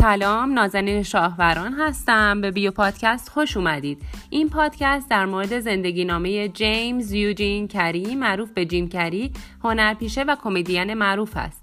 سلام، نازنین شاهوران هستم. به بیو پادکست خوش اومدید. این پادکست در مورد زندگی نامه جیمز یوجین کری، معروف به جیم کری، هنرپیشه و کمدین معروف است.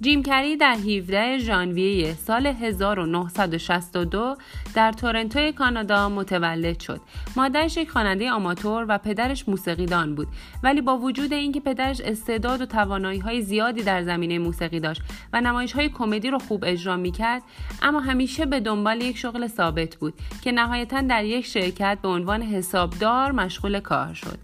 جیم کری در 17 ژانویه سال 1962 در تورنتو کانادا متولد شد. مادرش یک خواننده آماتور و پدرش موسیقیدان بود، ولی با وجود اینکه پدرش استعداد و توانایی‌های زیادی در زمینه موسیقی داشت و نمایش‌های کمدی رو خوب اجرا می‌کرد، اما همیشه به دنبال یک شغل ثابت بود که نهایتاً در یک شرکت به عنوان حسابدار مشغول کار شد.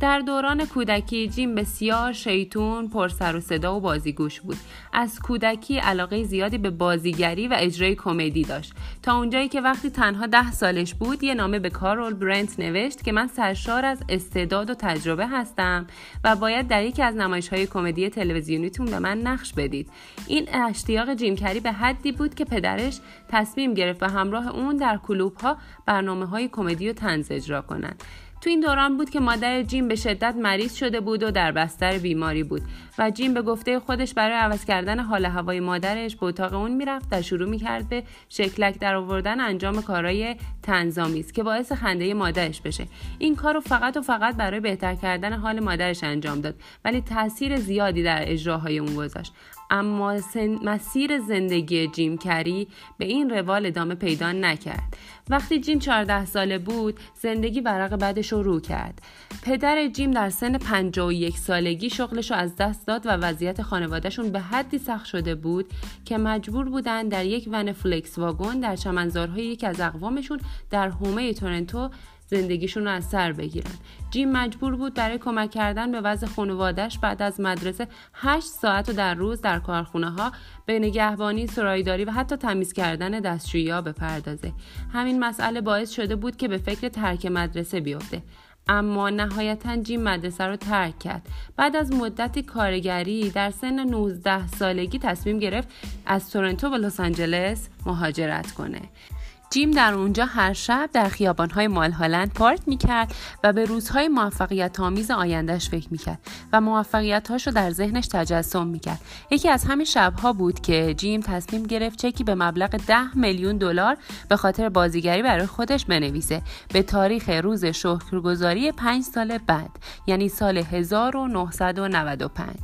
در دوران کودکی جیم بسیار شیطون، پرسر و صدا و بازیگوش بود. از کودکی علاقه زیادی به بازیگری و اجرای کمدی داشت، تا اونجایی که وقتی تنها 10 سالش بود یه نامه به کارول برنت نوشت که من سرشار از استعداد و تجربه هستم و باید در یکی از نمایش‌های کمدی تلویزیونیتون به من نقش بدید. این اشتیاق جیم کری به حدی بود که پدرش تصمیم گرفت و همراه اون در کلوب‌ها برنامه‌های کمدی و طنز اجرا کنند. تو این دوران بود که مادر جیم به شدت مریض شده بود و در بستر بیماری بود و جیم به گفته خودش برای عوض کردن حال هوای مادرش به اتاق اون میرفت و شروع میکرد به شکلک در آوردن انجام کارهای طنزآمیز که باعث خنده مادرش بشه. این کارو فقط و فقط برای بهتر کردن حال مادرش انجام داد، ولی تاثیر زیادی در اجراهای اون گذاشت. اما مسیر زندگی جیم کری به این روال ادامه پیدا نکرد. وقتی جیم 14 ساله بود، زندگی ورق بعدش رو رو کرد. پدر جیم در سن 51 سالگی شغلش رو از دست داد و وضعیت خانوادهشون به حدی سخت شده بود که مجبور بودن در یک ون فلکس واگن در چمنزارهای یکی از اقوامشون در حومه تورنتو زندگیشون رو از سر بگیرن. جیم مجبور بود برای کمک کردن به وضع خانواده‌اش بعد از مدرسه 8 ساعت رو در روز در کارخونه‌ها به نگهبانی، سرایداری و حتی تمیز کردن دستشویی‌ها بپردازه. همین مسئله باعث شده بود که به فکر ترک مدرسه بیفته. اما نهایتاً جیم مدرسه رو ترک کرد. بعد از مدتی کارگری در سن 19 سالگی تصمیم گرفت از تورنتو به لس آنجلس مهاجرت کنه. جیم در اونجا هر شب در خیابان‌های مالهالند پارک می‌کرد و به روزهای موفقیت‌آمیز آینده‌اش فکر می‌کرد و موفقیت‌هاش رو در ذهنش تجسم می‌کرد. یکی از همین شب‌ها بود که جیم تصمیم گرفت چکی به مبلغ 10 میلیون دلار به خاطر بازیگری برای خودش بنویسه، به تاریخ روز شکرگزاری 5 سال بعد، یعنی سال 1995.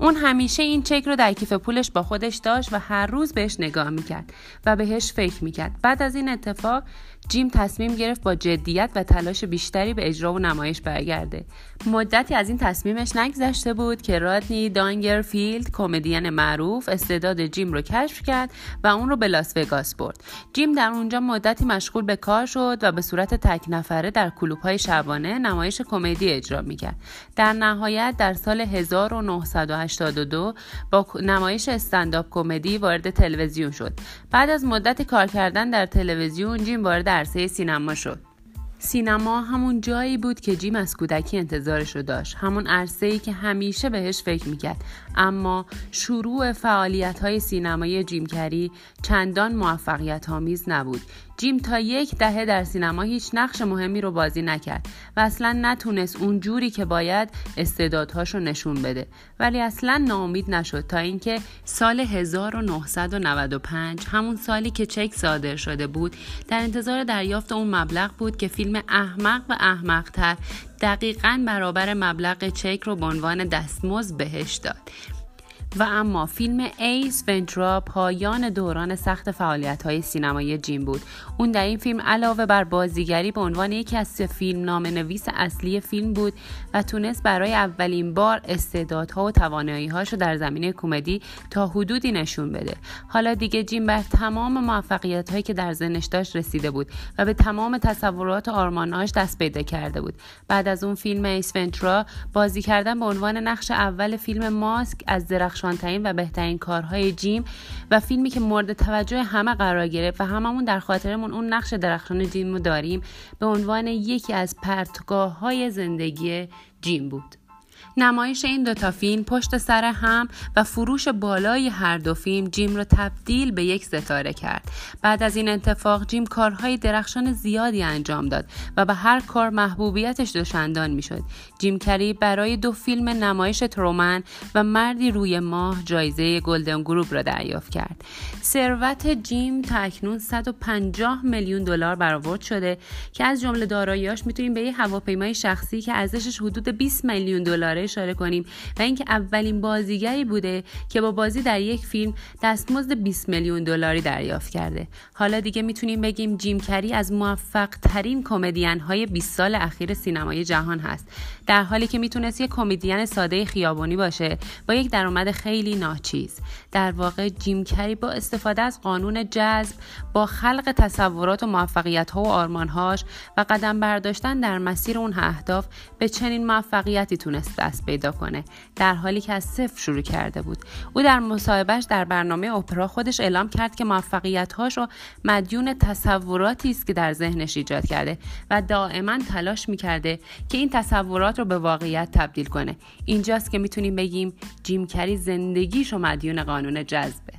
اون همیشه این چک رو در کیف پولش با خودش داشت و هر روز بهش نگاه می‌کرد و بهش فکر می‌کرد. بعد از این اتفاق جیم تصمیم گرفت با جدیت و تلاش بیشتری به اجرا و نمایش برگرده. مدتی از این تصمیمش نگذشته بود که رادنی دانگرفیلد، کمدین معروف، استعداد جیم رو کشف کرد و اون رو به لاس وگاس برد. جیم در اونجا مدتی مشغول به کار شد و به صورت تک نفره در کلوب‌های شبانه نمایش کمدی اجرا می‌کرد. در نهایت در سال 1982 با نمایش استندآپ کمدی وارد تلویزیون شد. بعد از مدتی کار کردن در تلویزیون جیم وارد عرصه سینما شد. سینما همون جایی بود که جیم از کودکی انتظارش رو داشت، همون عرصه‌ای که همیشه بهش فکر میکرد. اما شروع فعالیت‌های سینمایی جیم کری چندان موفقیت‌آمیز نبود. جیم تا 10 دهه در سینما هیچ نقش مهمی رو بازی نکرد و اصلاً نتونست اونجوری که باید استعدادهاش رو نشون بده، ولی اصلاً ناامید نشد تا اینکه سال 1995، همون سالی که چک صادر شده بود، در انتظار دریافت اون مبلغ بود که فیلم احمق و احمقتر دقیقاً برابر مبلغ چک رو به عنوان دستمزد بهش داد. و اما فیلم ایس ونترا پایان دوران سخت فعالیت‌های سینمایی جیم بود. اون در این فیلم علاوه بر بازیگری به عنوان یکی از فیلمنامه‌نویس اصلی فیلم بود و تونست برای اولین بار استعدادها و توانایی‌هاش رو در زمینه کمدی تا حدودی نشون بده. حالا دیگه جیم بر تمام موفقیت‌هایی که در ذهنش داشت رسیده بود و به تمام تصورات و آرمان‌هاش دست پیدا کرده بود. بعد از اون فیلم ایس ونترا بازی کردن به عنوان نقش اول فیلم ماسک از شانترین و بهترین کارهای جیم و فیلمی که مورد توجه همه قرار گرفت و هممون در خاطرمون اون نقش درخشان جیم رو داریم، به عنوان یکی از پرتگاه‌های زندگی جیم بود. نمایش این دوتا فیلم پشت سر هم و فروش بالای هر دو فیلم جیم رو تبدیل به یک ستاره کرد. بعد از این اتفاق جیم کارهای درخشان زیادی انجام داد و به هر کار محبوبیتش دوچندان میشد. جیم کری برای دو فیلم نمایش ترومن و مردی روی ماه جایزه گلدن گروپ را دریافت کرد. ثروت جیم تا اکنون 150 میلیون دلار برآورد شده که از جمله دارایی‌هاش میتونیم به یه هواپیمای شخصی که ارزشش حدود 20 میلیون دلار اشاره کنیم و اینکه اولین بازیگری بوده که با بازی در یک فیلم دستمزد 20 میلیون دلاری دریافت کرده. حالا دیگه میتونیم بگیم جیم کری از موفق‌ترین کمدین‌های 20 سال اخیر سینمای جهان هست، در حالی که میتونست یه کمدین ساده خیابانی باشه با یک درآمد خیلی ناچیز. در واقع جیم کری با استفاده از قانون جذب، با خلق تصورات و موفقیت‌ها و آرمان‌هاش و قدم برداشتن در مسیر اون اهداف به چنین موفقیتی تونست دست پیدا کنه، در حالی که از صفر شروع کرده بود. او در مصاحبهش در برنامه اپرا خودش اعلام کرد که موفقیت‌هاش رو مدیون تصوراتی است که در ذهنش ایجاد کرده و دائما تلاش می‌کرده که این تصورات رو به واقعیت تبدیل کنه. اینجاست که میتونیم بگیم جیم کری زندگیش و مدیون قانون جذب.